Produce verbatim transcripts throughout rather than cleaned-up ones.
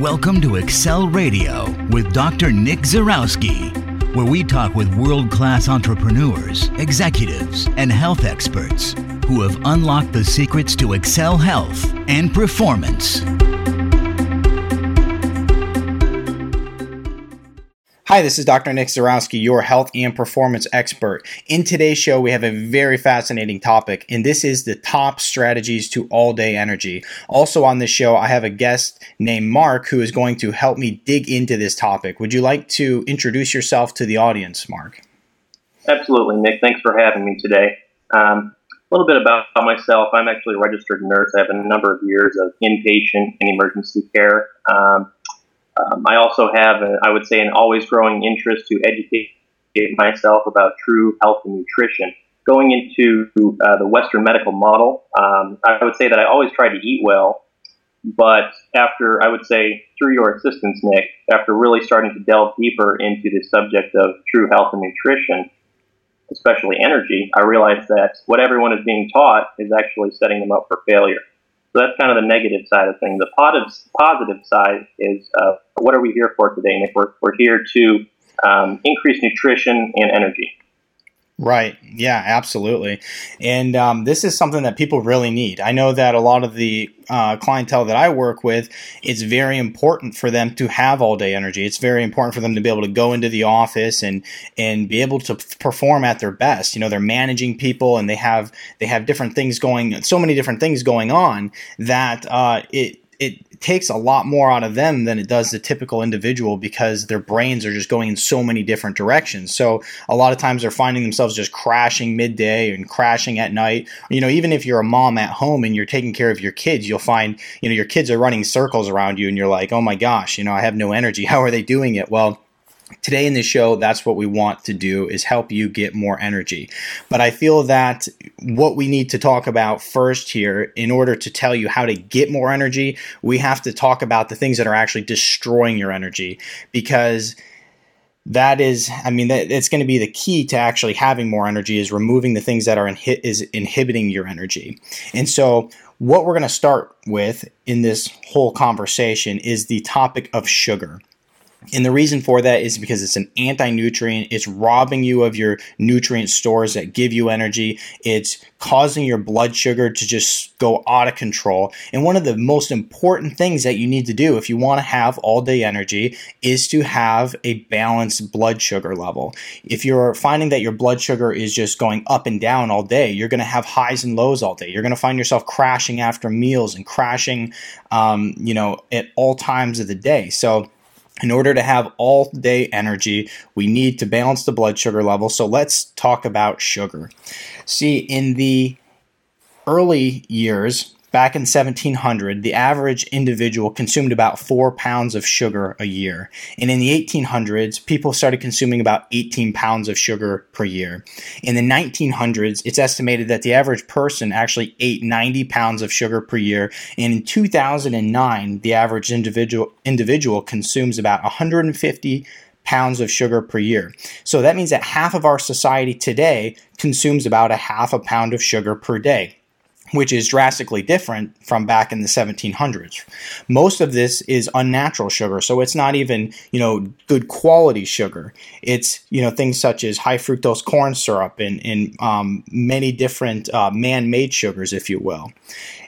Welcome to Excel Radio with Doctor Nick Zyrowski, where we talk with world-class entrepreneurs, executives, and health experts who have unlocked the secrets to Excel health and performance. Hi, this is Doctor Nick Zyrowski, your health and performance expert. In today's show, we have a very fascinating topic, and this is the top strategies to all-day energy. Also on this show, I have a guest named Mark who is going to help me dig into this topic. Would you like to introduce yourself to the audience, Mark? Absolutely, Nick. Thanks for having me today. Um, a little bit about myself. I'm actually a registered nurse. I have a number of years of inpatient and emergency care. Um, Um, I also have, a, I would say, an always growing interest to educate myself about true health and nutrition. Going into uh, the Western medical model, um, I would say that I always tried to eat well, but after, I would say, through your assistance, Nick, after really starting to delve deeper into the subject of true health and nutrition, especially energy, I realized that what everyone is being taught is actually setting them up for failure. So that's kind of the negative side of things. The positive side is uh, what are we here for today, Nick? We're, we're here to um, increase nutrition and energy. Right. Yeah, absolutely. And um, this is something that people really need. I know that a lot of the uh, clientele that I work with, it's very important for them to have all day energy. It's very important for them to be able to go into the office and and be able to perform at their best. You know, they're managing people and they have they have different things going, so many different things going on that uh, it. It takes a lot more out of them than it does the typical individual because their brains are just going in so many different directions. So a lot of times they're finding themselves just crashing midday and crashing at night. You know, even if you're a mom at home and you're taking care of your kids, you'll find, you know, your kids are running circles around you and you're like, oh my gosh, you know, I have no energy. How are they doing it? Well, today in this show, that's what we want to do is help you get more energy. But I feel that what we need to talk about first here, in order to tell you how to get more energy, we have to talk about the things that are actually destroying your energy, because that is, I mean, that, it's going to be the key to actually having more energy is removing the things that are inhi- is inhibiting your energy. And so what we're going to start with in this whole conversation is the topic of sugar. And the reason for that is because it's an anti-nutrient. It's robbing you of your nutrient stores that give you energy. It's causing your blood sugar to just go out of control. And one of the most important things that you need to do if you want to have all-day energy is to have a balanced blood sugar level. If you're finding that your blood sugar is just going up and down all day, you're going to have highs and lows all day. You're going to find yourself crashing after meals and crashing, um, you know, at all times of the day. So in order to have all day energy, we need to balance the blood sugar level. So let's talk about sugar. See, in the early years, back in seventeen hundred, the average individual consumed about four pounds of sugar a year. And in the eighteen hundreds, people started consuming about eighteen pounds of sugar per year. In the nineteen hundreds, it's estimated that the average person actually ate ninety pounds of sugar per year. And in two thousand nine, the average individual individual consumes about one hundred fifty pounds of sugar per year. So that means that half of our society today consumes about a half a pound of sugar per day, which is drastically different from back in the seventeen hundreds. Most of this is unnatural sugar, so it's not even, you know, good quality sugar. It's, you know, things such as high fructose corn syrup and, and um, many different uh, man-made sugars, if you will.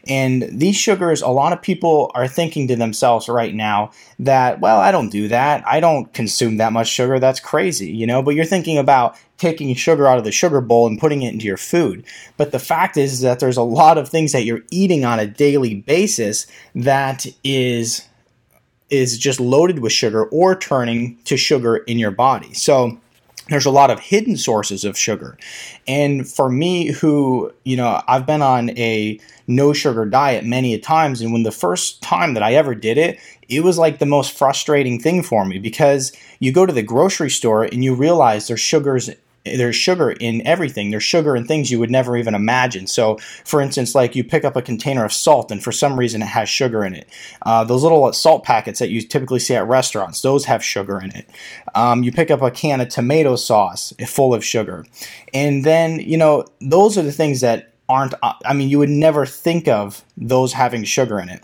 And these sugars, a lot of people are thinking to themselves right now that, well, I don't do that. I don't consume that much sugar. That's crazy, you know, but you're thinking about taking sugar out of the sugar bowl and putting it into your food. But the fact is that there's a lot of things that you're eating on a daily basis that is is just loaded with sugar or turning to sugar in your body. So there's a lot of hidden sources of sugar. And for me, who, you know, I've been on a no sugar diet many a times. And when the first time that I ever did it, it was like the most frustrating thing for me, because you go to the grocery store and you realize there's sugars There's sugar in everything. There's sugar in things you would never even imagine. So, for instance, like you pick up a container of salt and for some reason it has sugar in it. Uh, those little salt packets that you typically see at restaurants, those have sugar in it. Um, you pick up a can of tomato sauce full of sugar. And then, you know, those are the things that aren't, I mean, you would never think of those having sugar in it.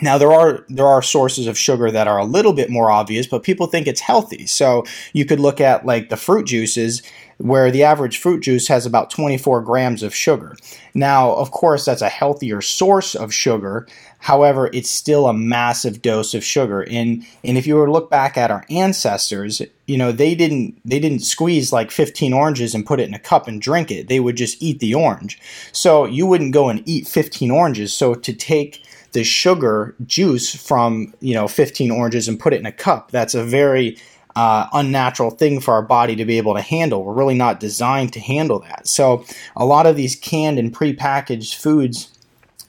Now, there are there are sources of sugar that are a little bit more obvious, but people think it's healthy. So you could look at like the fruit juices, where the average fruit juice has about twenty-four grams of sugar. Now, of course, that's a healthier source of sugar. However, it's still a massive dose of sugar. And and if you were to look back at our ancestors, you know, they didn't they didn't squeeze like fifteen oranges and put it in a cup and drink it. They would just eat the orange. So you wouldn't go and eat fifteen oranges. So to take the sugar juice from, you know, fifteen oranges and put it in a cup, that's a very uh, unnatural thing for our body to be able to handle. We're really not designed to handle that. So a lot of these canned and prepackaged foods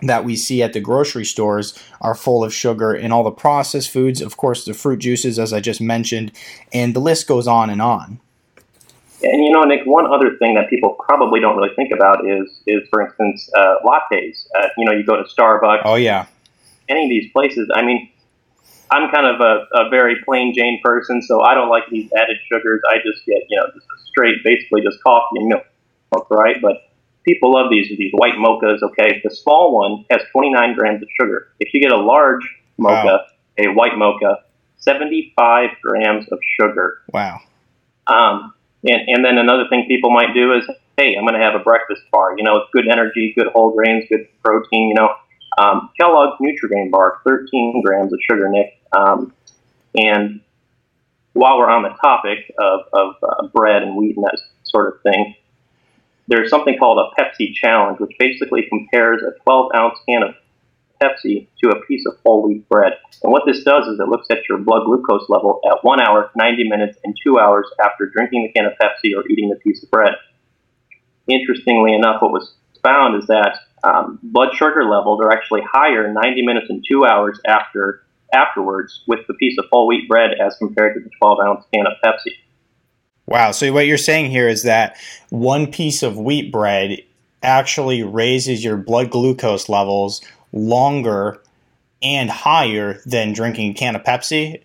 that we see at the grocery stores are full of sugar, and all the processed foods, of course, the fruit juices, as I just mentioned, and the list goes on and on. And, you know, Nick, one other thing that people probably don't really think about is, is for instance, uh, lattes. Uh, you know, you go to Starbucks. Oh, yeah. Any of these places. I mean, I'm kind of a, a very plain Jane person, so I don't like these added sugars. I just get, you know, just straight, basically just coffee and milk, right? But people love these these white mochas, okay? The small one has twenty-nine grams of sugar. If you get a large mocha, wow. a white mocha, seventy-five grams of sugar. Wow. Um. And, and then another thing people might do is, hey, I'm going to have a breakfast bar. You know, it's good energy, good whole grains, good protein, you know. Um, Kellogg's Nutri-Grain Bar, thirteen grams of sugar, Nick. Um, and while we're on the topic of, of uh, bread and wheat and that sort of thing, there's something called a Pepsi Challenge, which basically compares a twelve-ounce can of Pepsi to a piece of whole wheat bread. And what this does is it looks at your blood glucose level at one hour, ninety minutes, and two hours after drinking the can of Pepsi or eating the piece of bread. Interestingly enough, what was found is that um, blood sugar levels are actually higher ninety minutes and two hours after afterwards with the piece of whole wheat bread as compared to the twelve-ounce can of Pepsi. Wow. So what you're saying here is that one piece of wheat bread actually raises your blood glucose levels longer and higher than drinking a can of Pepsi?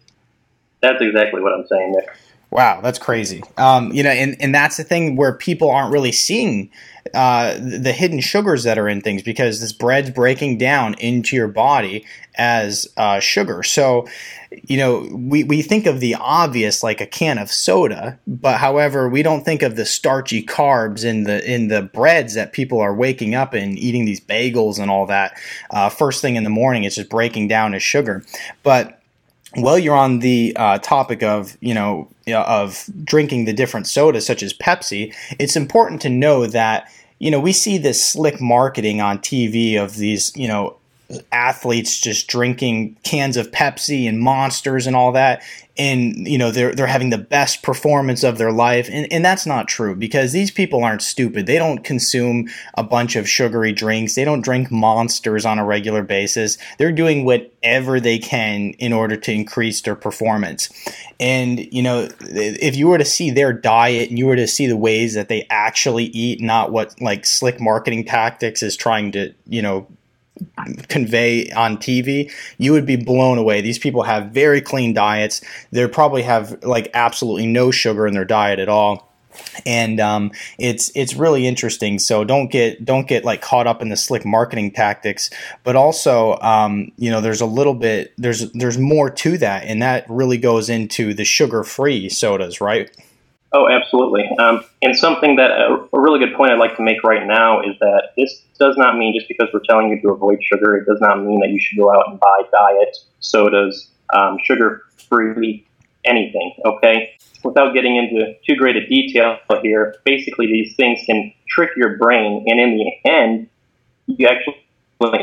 That's exactly what I'm saying there. Wow, that's crazy. Um, you know, and, and that's the thing where people aren't really seeing uh, the hidden sugars that are in things, because this bread's breaking down into your body as uh, sugar. So, you know, we, we think of the obvious like a can of soda, but however, we don't think of the starchy carbs in the in the breads that people are waking up and eating these bagels and all that. Uh, first thing in the morning, it's just breaking down as sugar. But well, you're on the uh, topic of, you know, of drinking the different sodas such as Pepsi. It's important to know that, you know, we see this slick marketing on T V of these, you know, athletes just drinking cans of Pepsi and Monsters and all that. And, you know, they're they're having the best performance of their life. And, and that's not true, because these people aren't stupid. They don't consume a bunch of sugary drinks. They don't drink Monsters on a regular basis. They're doing whatever they can in order to increase their performance. And, you know, if you were to see their diet and you were to see the ways that they actually eat, not what like slick marketing tactics is trying to, you know, convey on T V, you would be blown away. These people have very clean diets. They probably have like absolutely no sugar in their diet at all. And um, it's it's really interesting. So don't get don't get like caught up in the slick marketing tactics. But also, um, you know, there's a little bit there's there's more to that, and that really goes into the sugar-free sodas, right? Oh, absolutely. Um, and something that uh, a really good point I'd like to make right now is that this does not mean, just because we're telling you to avoid sugar, it does not mean that you should go out and buy diet sodas, um, sugar-free, anything, okay? Without getting into too great a detail here, basically these things can trick your brain, and in the end, you actually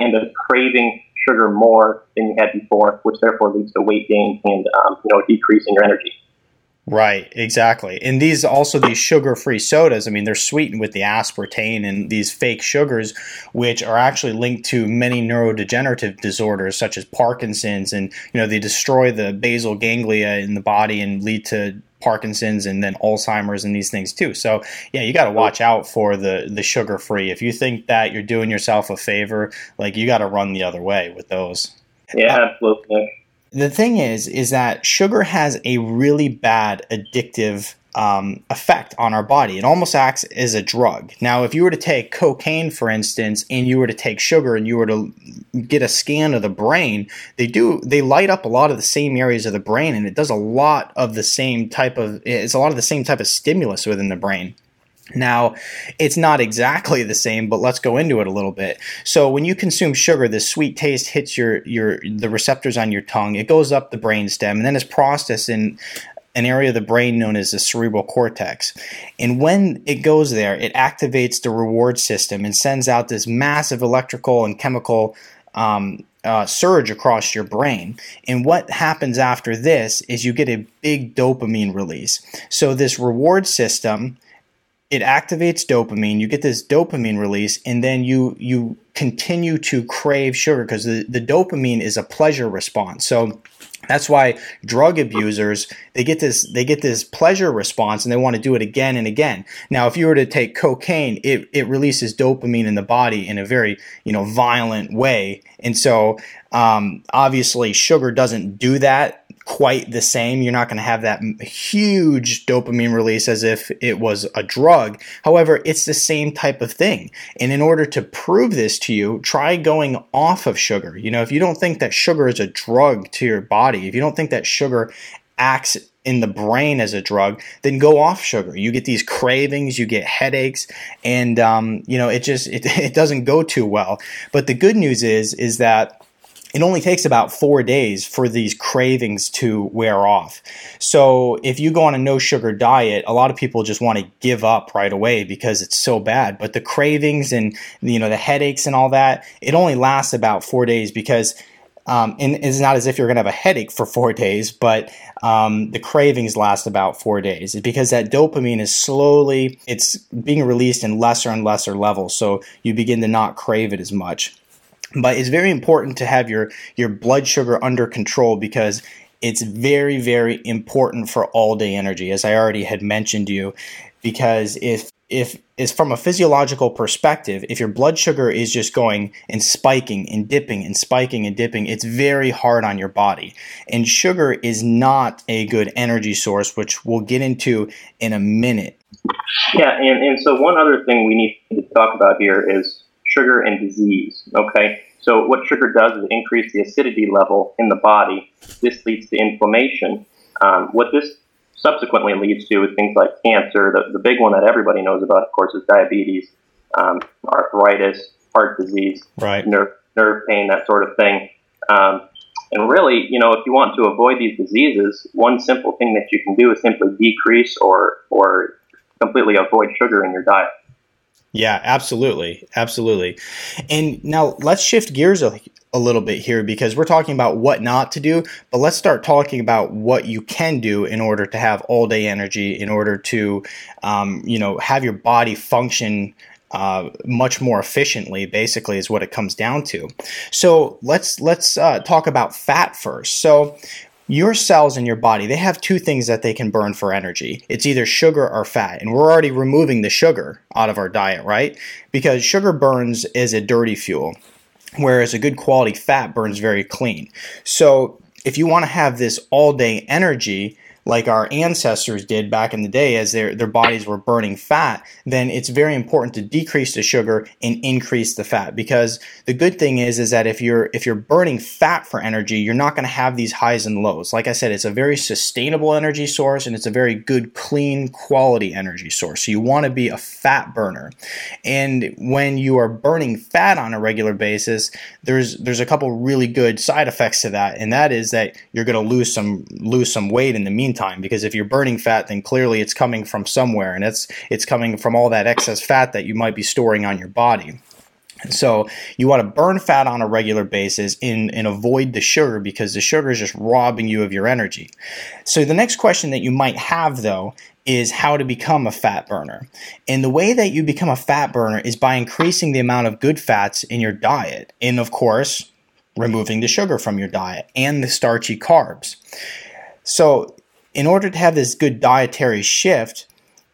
end up craving sugar more than you had before, which therefore leads to weight gain and um, you know, decreasing your energy. Right, exactly. And these also these sugar-free sodas, I mean, they're sweetened with the aspartame and these fake sugars, which are actually linked to many neurodegenerative disorders such as Parkinson's. And, you know, they destroy the basal ganglia in the body and lead to Parkinson's and then Alzheimer's and these things too. So, yeah, you got to watch out for the, the sugar-free. If you think that you're doing yourself a favor, like, you got to run the other way with those. Yeah, uh, absolutely. The thing is, is that sugar has a really bad addictive um, effect on our body. It almost acts as a drug. Now, if you were to take cocaine, for instance, and you were to take sugar and you were to get a scan of the brain, they do they light up a lot of the same areas of the brain, and it does a lot of the same type of it's a lot of the same type of stimulus within the brain. Now, it's not exactly the same, but let's go into it a little bit. So when you consume sugar, the sweet taste hits your your the receptors on your tongue. It goes up the brainstem, and then it's processed in an area of the brain known as the cerebral cortex. And when it goes there, it activates the reward system and sends out this massive electrical and chemical um, uh, surge across your brain. And what happens after this is you get a big dopamine release. So this reward system, it activates dopamine, you get this dopamine release, and then you you continue to crave sugar because the, the dopamine is a pleasure response. So that's why drug abusers, they get this they get this pleasure response and they want to do it again and again. Now, if you were to take cocaine, it, it releases dopamine in the body in a very, you know, violent way. And so um, obviously sugar doesn't do that quite the same. You're not going to have that huge dopamine release as if it was a drug. However, it's the same type of thing. And in order to prove this to you, try going off of sugar. You know, if you don't think that sugar is a drug to your body, if you don't think that sugar acts in the brain as a drug, then go off sugar. You get these cravings, you get headaches, and um, you know, it just it, it doesn't go too well. But the good news is is that it only takes about four days for these cravings to wear off. So if you go on a no sugar diet, a lot of people just want to give up right away because it's so bad. But the cravings and, you know, the headaches and all that, it only lasts about four days because um, and it's not as if you're going to have a headache for four days, but um, the cravings last about four days because that dopamine is slowly, it's being released in lesser and lesser levels. So you begin to not crave it as much. But it's very important to have your, your blood sugar under control because it's very, very important for all-day energy, as I already had mentioned to you, because if if is from a physiological perspective, if your blood sugar is just going and spiking and dipping and spiking and dipping, it's very hard on your body. And sugar is not a good energy source, which we'll get into in a minute. Yeah, and, and so one other thing we need to talk about here is sugar and disease, okay? So what sugar does is increase the acidity level in the body. This leads to inflammation. Um, what this subsequently leads to is things like cancer. The, the big one that everybody knows about, of course, is diabetes, um, arthritis, heart disease, right. nerve, nerve pain, that sort of thing. Um, and really, you know, if you want to avoid these diseases, one simple thing that you can do is simply decrease or, or completely avoid sugar in your diet. Yeah, absolutely. Absolutely. And now let's shift gears a, a little bit here because we're talking about what not to do, but let's start talking about what you can do in order to have all day energy, in order to, um, you know, have your body function uh, much more efficiently, basically, is what it comes down to. So let's, let's uh, talk about fat first. So your cells in your body, they have two things that they can burn for energy. It's either sugar or fat, and we're already removing the sugar out of our diet, right? Because sugar burns as a dirty fuel, whereas a good quality fat burns very clean. So if you want to have this all-day energy like our ancestors did back in the day as their, their bodies were burning fat, then it's very important to decrease the sugar and increase the fat. Because the good thing is, is that if you're if you're burning fat for energy, you're not gonna have these highs and lows. Like I said, it's a very sustainable energy source and it's a very good, clean, quality energy source. So you wanna be a fat burner. And when you are burning fat on a regular basis, there's there's a couple really good side effects to that, and that is that you're gonna lose some lose some weight in the meantime. Time because if you're burning fat, then clearly it's coming from somewhere, and it's it's coming from all that excess fat that you might be storing on your body. And so you want to burn fat on a regular basis and, and avoid the sugar because the sugar is just robbing you of your energy. So the next question that you might have, though, is how to become a fat burner. And the way that you become a fat burner is by increasing the amount of good fats in your diet and, of course, removing the sugar from your diet and the starchy carbs. So in order to have this good dietary shift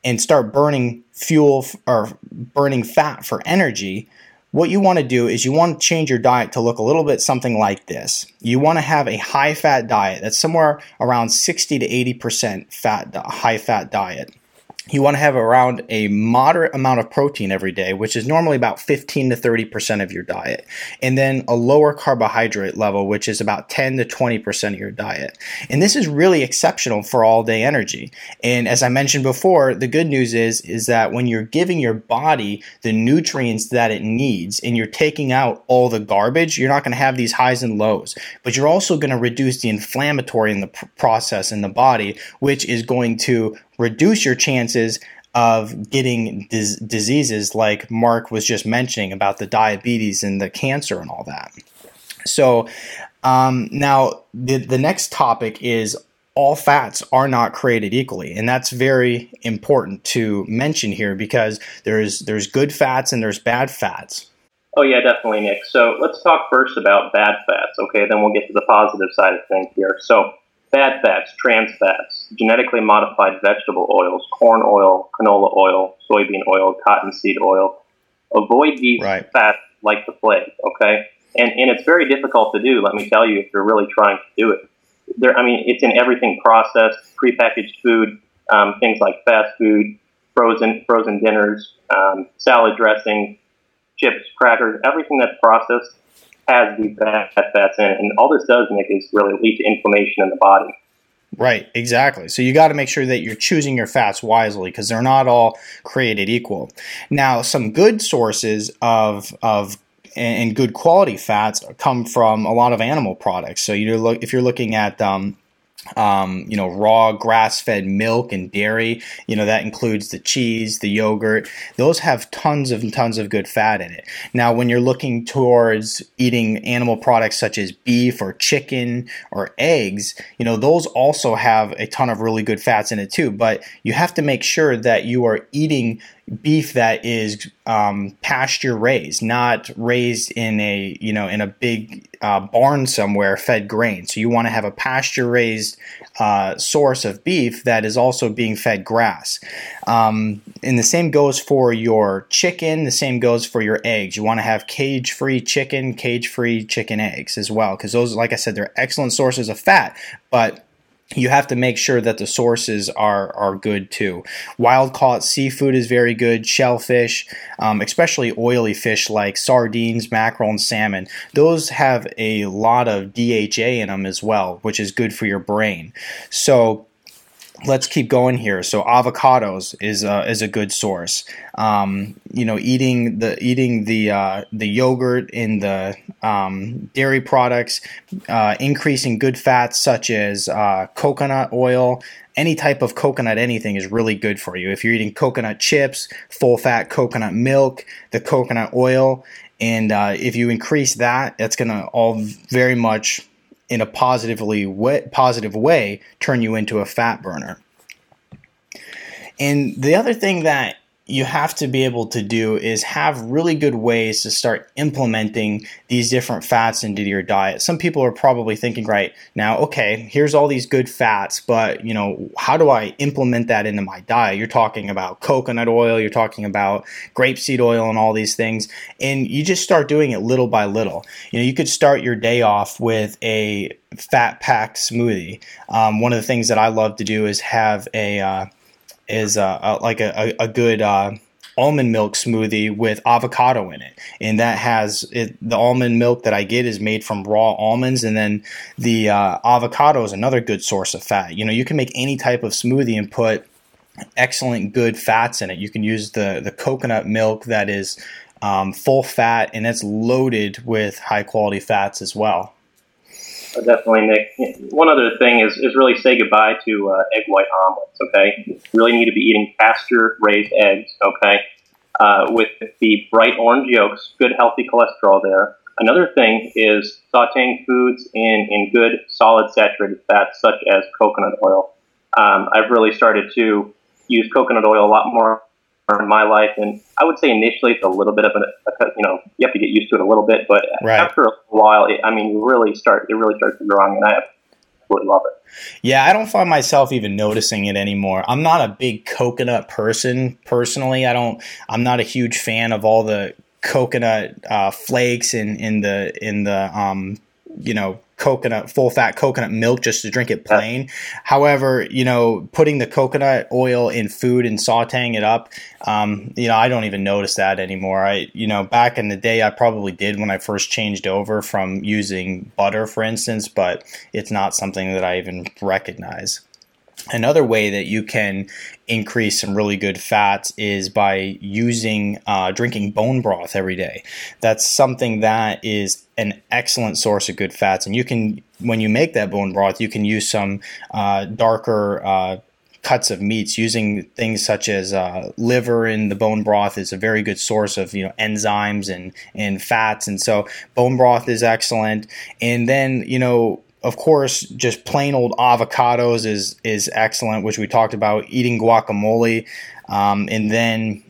and start burning fuel or burning fat for energy, What you want to do is you want to change your diet to look a little bit something like this. You want to have a high-fat diet that's somewhere around sixty to eighty percent fat, high-fat diet. You want to have around a moderate amount of protein every day, which is normally about fifteen to thirty percent of your diet. And then a lower carbohydrate level, which is about ten to twenty percent of your diet. And this is really exceptional for all day energy. And as I mentioned before, the good news is, is that when you're giving your body the nutrients that it needs and you're taking out all the garbage, you're not going to have these highs and lows, but you're also going to reduce the inflammatory in the pr- process in the body, which is going to reduce your chances of getting dis- diseases like Mark was just mentioning about the diabetes and the cancer and all that. So um, now the, the next topic is all fats are not created equally. And that's very important to mention here because there's there's good fats and there's bad fats. Oh, yeah, definitely, Nick. So let's talk first about bad fats, okay? Then we'll get to the positive side of things here. So bad fats, trans fats, genetically modified vegetable oils, corn oil, canola oil, soybean oil, cottonseed oil. Avoid these right. fats like the plague, okay? And and it's very difficult to do, let me tell you, if you're really trying to do it. There, I mean, it's in everything processed, prepackaged food, um, things like fast food, frozen frozen dinners, um, salad dressing, chips, crackers, everything that's processed has these bad fats in it. And all this does, Nick, is really lead to inflammation in the body. Right, exactly. So you got to make sure that you're choosing your fats wisely because they're not all created equal. Now, some good sources of of and good quality fats come from a lot of animal products. So you look if you're looking at um, Um, you know, raw grass-fed milk and dairy, you know, that includes the cheese, the yogurt. Those have tons and tons of good fat in it. Now, when you're looking towards eating animal products such as beef or chicken or eggs, you know, those also have a ton of really good fats in it too. But you have to make sure that you are eating beef that is um, pasture raised, not raised in a, you know, in a big uh, barn somewhere fed grain. So you want to have a pasture raised uh, source of beef that is also being fed grass. Um, and the same goes for your chicken. The same goes for your eggs. You want to have cage-free chicken, cage-free chicken eggs as well. Because those, like I said, they're excellent sources of fat, but you have to make sure that the sources are are good too. Wild-caught seafood is very good, shellfish, um, especially oily fish like sardines, mackerel, and salmon. Those have a lot of D H A in them as well, which is good for your brain. So let's keep going here. So avocados is a, is a good source. Um, you know, eating the eating the uh, the yogurt and the um, dairy products, uh, increasing good fats such as uh, coconut oil. Any type of coconut anything is really good for you. If you're eating coconut chips, full fat coconut milk, the coconut oil, and uh, if you increase that, that's going to all very much in a positively way, positive way, turn you into a fat burner. And the other thing that you have to be able to do is have really good ways to start implementing these different fats into your diet. Some people are probably thinking right now, okay, here's all these good fats, but you know, how do I implement that into my diet? You're talking about coconut oil, you're talking about grapeseed oil and all these things. And you just start doing it little by little. You know, you could start your day off with a fat-packed smoothie. Um, one of the things that I love to do is have a uh, is uh, uh, like a, a, a good uh, almond milk smoothie with avocado in it. And that has it, the almond milk that I get is made from raw almonds. And then the uh, avocado is another good source of fat. You know, you can make any type of smoothie and put excellent good fats in it. You can use the, the coconut milk that is um, full fat and it's loaded with high quality fats as well. Oh, definitely, Nick. One other thing is, is really say goodbye to uh, egg white omelets, okay? You really need to be eating pasture-raised eggs, okay, uh, with the bright orange yolks, good healthy cholesterol there. Another thing is sautéing foods in, in good, solid, saturated fats, such as coconut oil. Um, I've really started to use coconut oil a lot more in my life, and I would say initially it's a little bit of a, you know, you have to get used to it a little bit, but right. after a while, it, I mean, you really start, it really starts to grow on, and I absolutely love it. Yeah, I don't find myself even noticing it anymore. I'm not a big coconut person personally. I don't, I'm not a huge fan of all the coconut uh, flakes in, in the in the um, you know, coconut full fat coconut milk just to drink it plain. Uh, However, you know, putting the coconut oil in food and sauteing it up, um, you know, I don't even notice that anymore. I you know, back in the day, I probably did when I first changed over from using butter, for instance, but it's not something that I even recognize. Another way that you can increase some really good fats is by using uh, drinking bone broth every day. That's something that is an excellent source of good fats. And you can, when you make that bone broth, you can use some uh, darker uh, cuts of meats, using things such as uh, liver in the bone broth is a very good source of, you know, enzymes and, and fats. And so bone broth is excellent. And then, you know, of course, just plain old avocados is is excellent, which we talked about, eating guacamole. Um, and then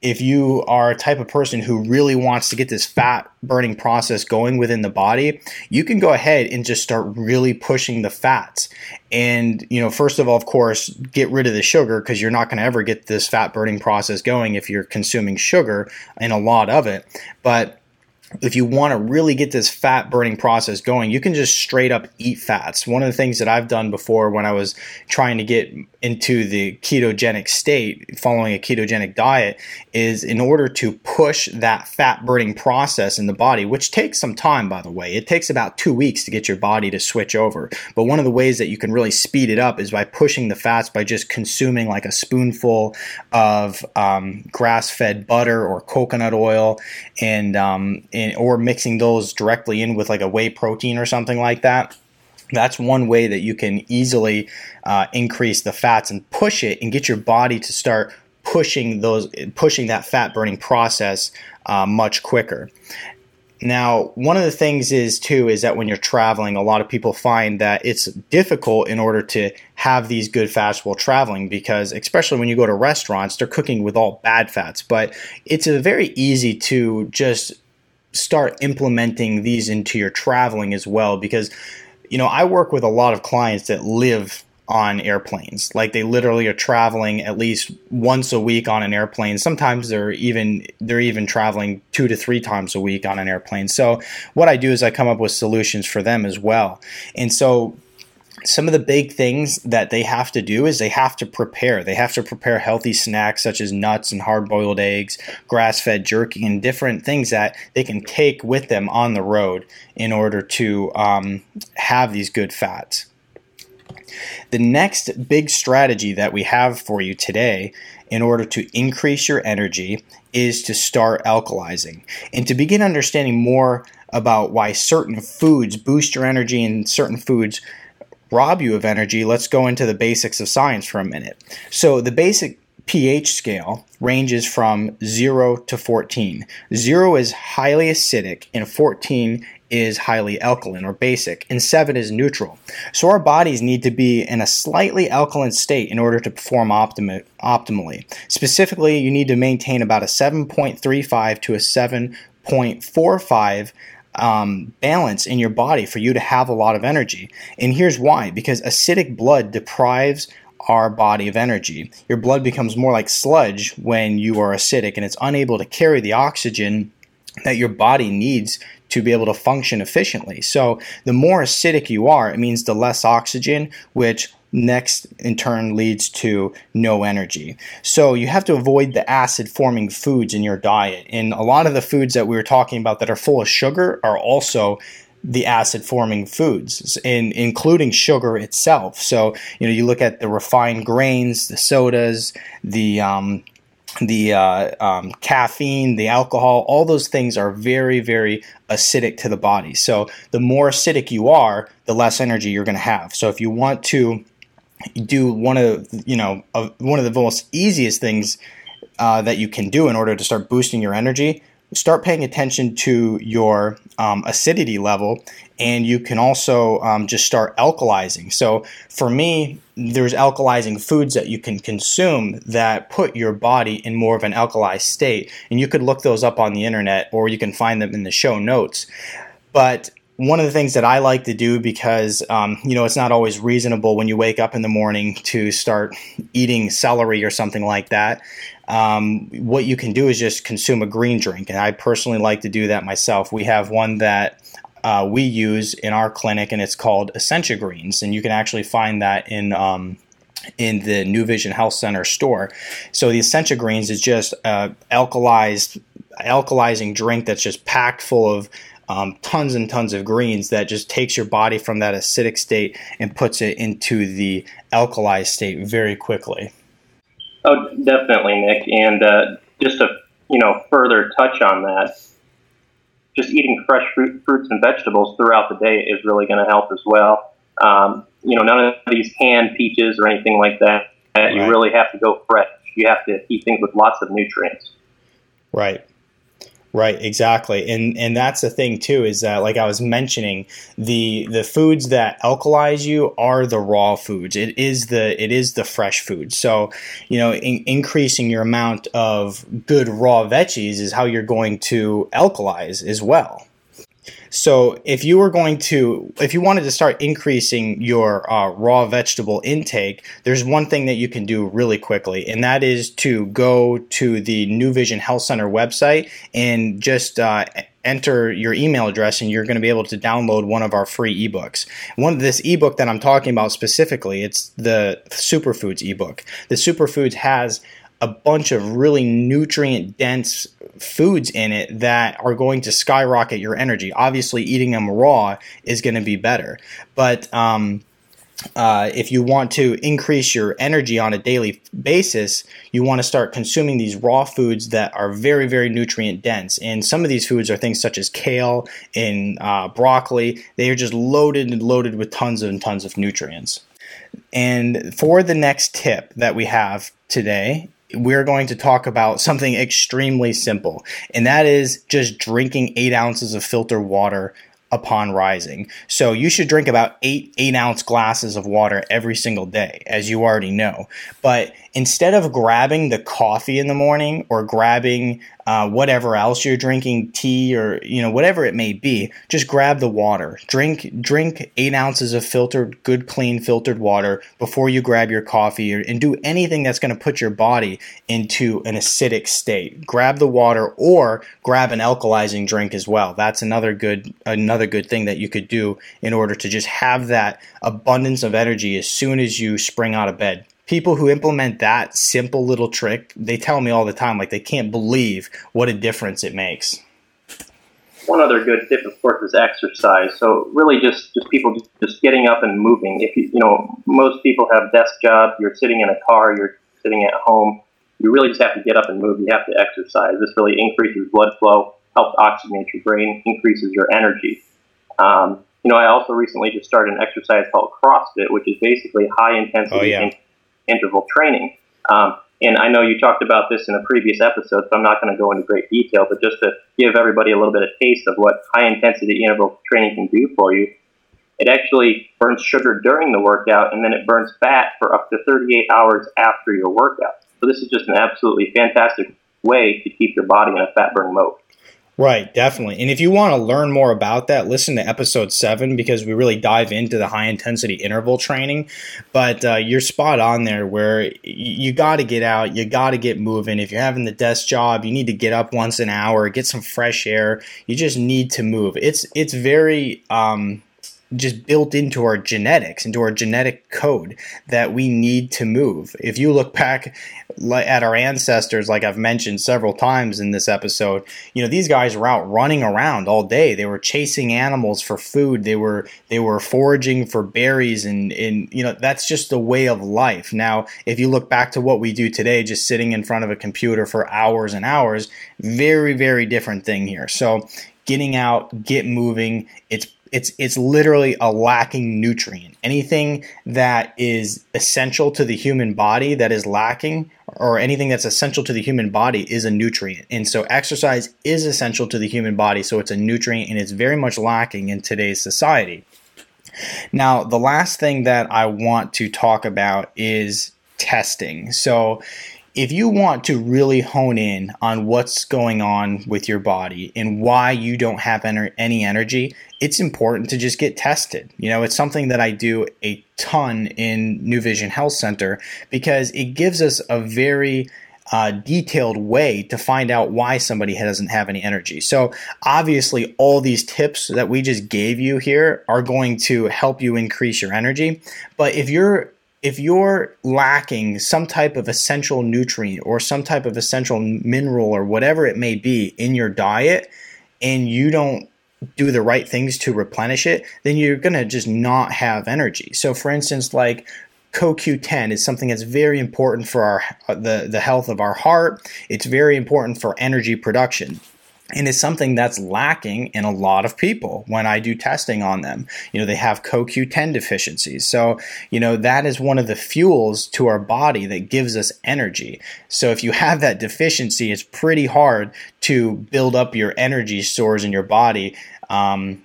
if you are a type of person who really wants to get this fat burning process going within the body, you can go ahead and just start really pushing the fats. And, you know, first of all, of course, get rid of the sugar, because you're not going to ever get this fat burning process going if you're consuming sugar and a lot of it. But if you want to really get this fat burning process going, you can just straight up eat fats. One of the things that I've done before when I was trying to get into the ketogenic state, following a ketogenic diet, is in order to push that fat burning process in the body, which takes some time, by the way. It takes about two weeks to get your body to switch over. But one of the ways that you can really speed it up is by pushing the fats by just consuming like a spoonful of um, grass-fed butter or coconut oil, and um, and or mixing those directly in with like a whey protein or something like that. That's one way that you can easily uh, increase the fats and push it and get your body to start pushing those, pushing that fat burning process uh, much quicker. Now, one of the things is too is that when you're traveling, a lot of people find that it's difficult in order to have these good fats while traveling, because especially when you go to restaurants, they're cooking with all bad fats. But it's a very easy to just start implementing these into your traveling as well, because, you know, I work with a lot of clients that live on airplanes. Like, they literally are traveling at least once a week on an airplane. Sometimes they're even they're even traveling two to three times a week on an airplane. So what I do is I come up with solutions for them as well. And so some of the big things that they have to do is they have to prepare. They have to prepare healthy snacks such as nuts and hard-boiled eggs, grass-fed jerky, and different things that they can take with them on the road in order to um, have these good fats. The next big strategy that we have for you today in order to increase your energy is to start alkalizing and to begin understanding more about why certain foods boost your energy and certain foods rob you of energy. Let's go into the basics of science for a minute. So the basic pH scale ranges from zero to fourteen. zero is highly acidic, and fourteen is highly alkaline or basic, and seven is neutral. So our bodies need to be in a slightly alkaline state in order to perform optimi- optimally. Specifically, you need to maintain about a seven point three five to a seven point four five Um, balance in your body for you to have a lot of energy. And here's why: because acidic blood deprives our body of energy. Your blood becomes more like sludge when you are acidic, and it's unable to carry the oxygen that your body needs to be able to function efficiently. So the more acidic you are, it means the less oxygen, which next in turn leads to no energy. So you have to avoid the acid forming foods in your diet. And a lot of the foods that we were talking about that are full of sugar are also the acid forming foods, in, including sugar itself. So, you know, you look at the refined grains, the sodas, the um, the uh, um, caffeine, the alcohol, all those things are very, very acidic to the body. So the more acidic you are, the less energy you're going to have. So if you want to do one of you know uh, one of the most easiest things uh, that you can do in order to start boosting your energy, start paying attention to your um, acidity level, and you can also um, just start alkalizing. So for me, there's alkalizing foods that you can consume that put your body in more of an alkalized state, and you could look those up on the internet, or you can find them in the show notes. But one of the things that I like to do, because, um, you know, it's not always reasonable when you wake up in the morning to start eating celery or something like that, um, what you can do is just consume a green drink. And I personally like to do that myself. We have one that uh, we use in our clinic, and it's called Essentia Greens. And you can actually find that in um, in the New Vision Health Center store. So the Essentia Greens is just uh, alkalized, alkalizing drink that's just packed full of Um, tons and tons of greens that just takes your body from that acidic state and puts it into the alkalized state very quickly. Oh, definitely, Nick. And uh, just to you know further touch on that, just eating fresh fruit, fruits and vegetables throughout the day is really going to help as well. Um, you know, none of these canned peaches or anything like that. Right. You really have to go fresh. You have to eat things with lots of nutrients. Right. Right, exactly. And and that's the thing too, is that like I was mentioning, the the foods that alkalize you are the raw foods. It is the it is the fresh food. So, you know, in, increasing your amount of good raw veggies is how you're going to alkalize as well. So if you were going to, if you wanted to start increasing your uh, raw vegetable intake, there's one thing that you can do really quickly, and that is to go to the New Vision Health Center website and just uh, enter your email address, and you're going to be able to download one of our free ebooks. One of this ebook that I'm talking about specifically, it's the Superfoods ebook. The Superfoods has a bunch of really nutrient-dense foods in it that are going to skyrocket your energy. Obviously, eating them raw is going to be better, but um, uh, if you want to increase your energy on a daily basis, you want to start consuming these raw foods that are very, very nutrient-dense. And some of these foods are things such as kale and uh, broccoli. They are just loaded and loaded with tons and tons of nutrients. And for the next tip that we have today, we're going to talk about something extremely simple, and that is just drinking eight ounces of filtered water upon rising. So you should drink about eight eight ounce glasses of water every single day, as you already know. But instead of grabbing the coffee in the morning or grabbing uh, whatever else you're drinking, tea or you know whatever it may be, just grab the water. Drink drink eight ounces of filtered, good, clean, filtered water before you grab your coffee or, and do anything that's going to put your body into an acidic state. Grab the water or grab an alkalizing drink as well. That's another good another good thing that you could do in order to just have that abundance of energy as soon as you spring out of bed. People who implement that simple little trick, they tell me all the time, like they can't believe what a difference it makes. One other good tip, of course, is exercise. So really just, just people just getting up and moving. If you, you know, most people have desk jobs, you're sitting in a car, you're sitting at home. You really just have to get up and move. You have to exercise. This really increases blood flow, helps oxygenate your brain, increases your energy. Um, you know, I also recently just started an exercise called CrossFit, which is basically high intensity. Oh, yeah. Interval training. Um, and I know you talked about this in a previous episode, so I'm not going to go into great detail, but just to give everybody a little bit of taste of what high intensity interval training can do for you. It actually burns sugar during the workout, and then it burns fat for up to thirty-eight hours after your workout. So this is just an absolutely fantastic way to keep your body in a fat burning mode. Right, definitely. And if you want to learn more about that, listen to episode seven, because we really dive into the high intensity interval training. But uh, you're spot on there where you got to get out, you got to get moving. If you're having the desk job, you need to get up once an hour, get some fresh air. You just need to move. It's it's very um, just built into our genetics, into our genetic code that we need to move. If you look back at our ancestors, like I've mentioned several times in this episode, you know, these guys were out running around all day. They were chasing animals for food. They were they were foraging for berries, and, and you know, that's just the way of life. Now, if you look back to what we do today, just sitting in front of a computer for hours and hours, very, very different thing here. So getting out, get moving, it's It's it's literally a lacking nutrient. Anything that is essential to the human body that is lacking, or anything that's essential to the human body, is a nutrient. And so exercise is essential to the human body, so it's a nutrient, and it's very much lacking in today's society. Now, the last thing that I want to talk about is testing. So if you want to really hone in on what's going on with your body and why you don't have any energy, it's important to just get tested. You know, it's something that I do a ton in New Vision Health Center because it gives us a very uh, detailed way to find out why somebody doesn't have any energy. So obviously all these tips that we just gave you here are going to help you increase your energy. But if you're If you're lacking some type of essential nutrient or some type of essential mineral or whatever it may be in your diet, and you don't do the right things to replenish it, then you're going to just not have energy. So for instance, like C O Q ten is something that's very important for our the, the health of our heart. It's very important for energy production. And it's something that's lacking in a lot of people when I do testing on them. You know, they have C O Q ten deficiencies. So, you know, that is one of the fuels to our body that gives us energy. So if you have that deficiency, it's pretty hard to build up your energy stores in your body um,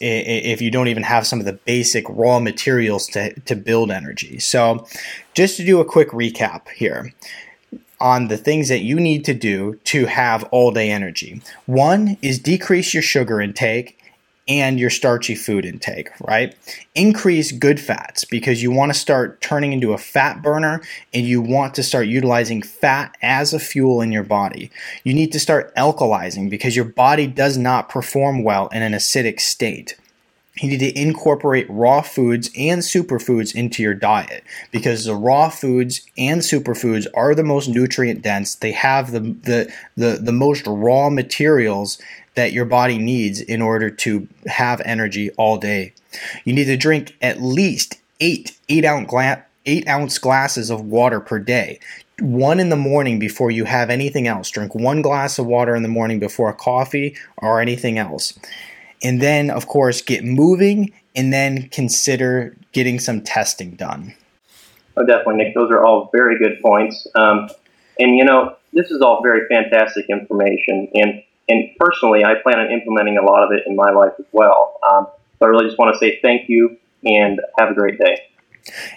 if you don't even have some of the basic raw materials to, to build energy. So just to do a quick recap here on the things that you need to do to have all day energy. One is decrease your sugar intake and your starchy food intake, right? Increase good fats, because you want to start turning into a fat burner and you want to start utilizing fat as a fuel in your body. You need to start alkalizing, because your body does not perform well in an acidic state. You need to incorporate raw foods and superfoods into your diet, because the raw foods and superfoods are the most nutrient dense. They have the, the the the most raw materials that your body needs in order to have energy all day. You need to drink at least eight eight ounce gla- eight ounce glasses of water per day. One in the morning before you have anything else. Drink one glass of water in the morning before a coffee or anything else. And then, of course, get moving, and then consider getting some testing done. Oh, definitely, Nick. Those are all very good points. Um, and, you know, this is all very fantastic information. And and personally, I plan on implementing a lot of it in my life as well. Um, so I really just want to say thank you and have a great day.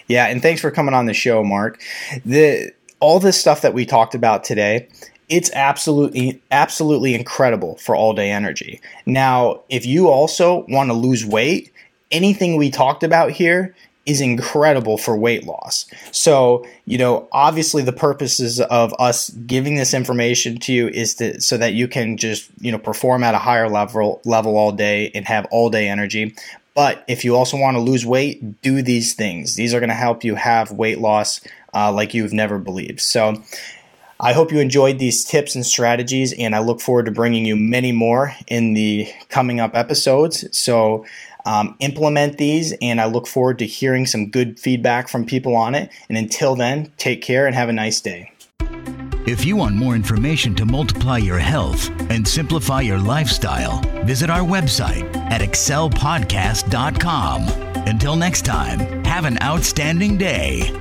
Yeah, and thanks for coming on the show, Mark. The all this stuff that we talked about today, it's absolutely, absolutely incredible for all day energy. Now, if you also want to lose weight, anything we talked about here is incredible for weight loss. So, you know, obviously the purposes of us giving this information to you is to, so that you can just, you know, perform at a higher level, level all day and have all day energy. But if you also want to lose weight, do these things. These are going to help you have weight loss uh, like you've never believed. So, I hope you enjoyed these tips and strategies, and I look forward to bringing you many more in the coming up episodes. So um, implement these, and I look forward to hearing some good feedback from people on it. And until then, take care and have a nice day. If you want more information to multiply your health and simplify your lifestyle, visit our website at excel podcast dot com. Until next time, have an outstanding day.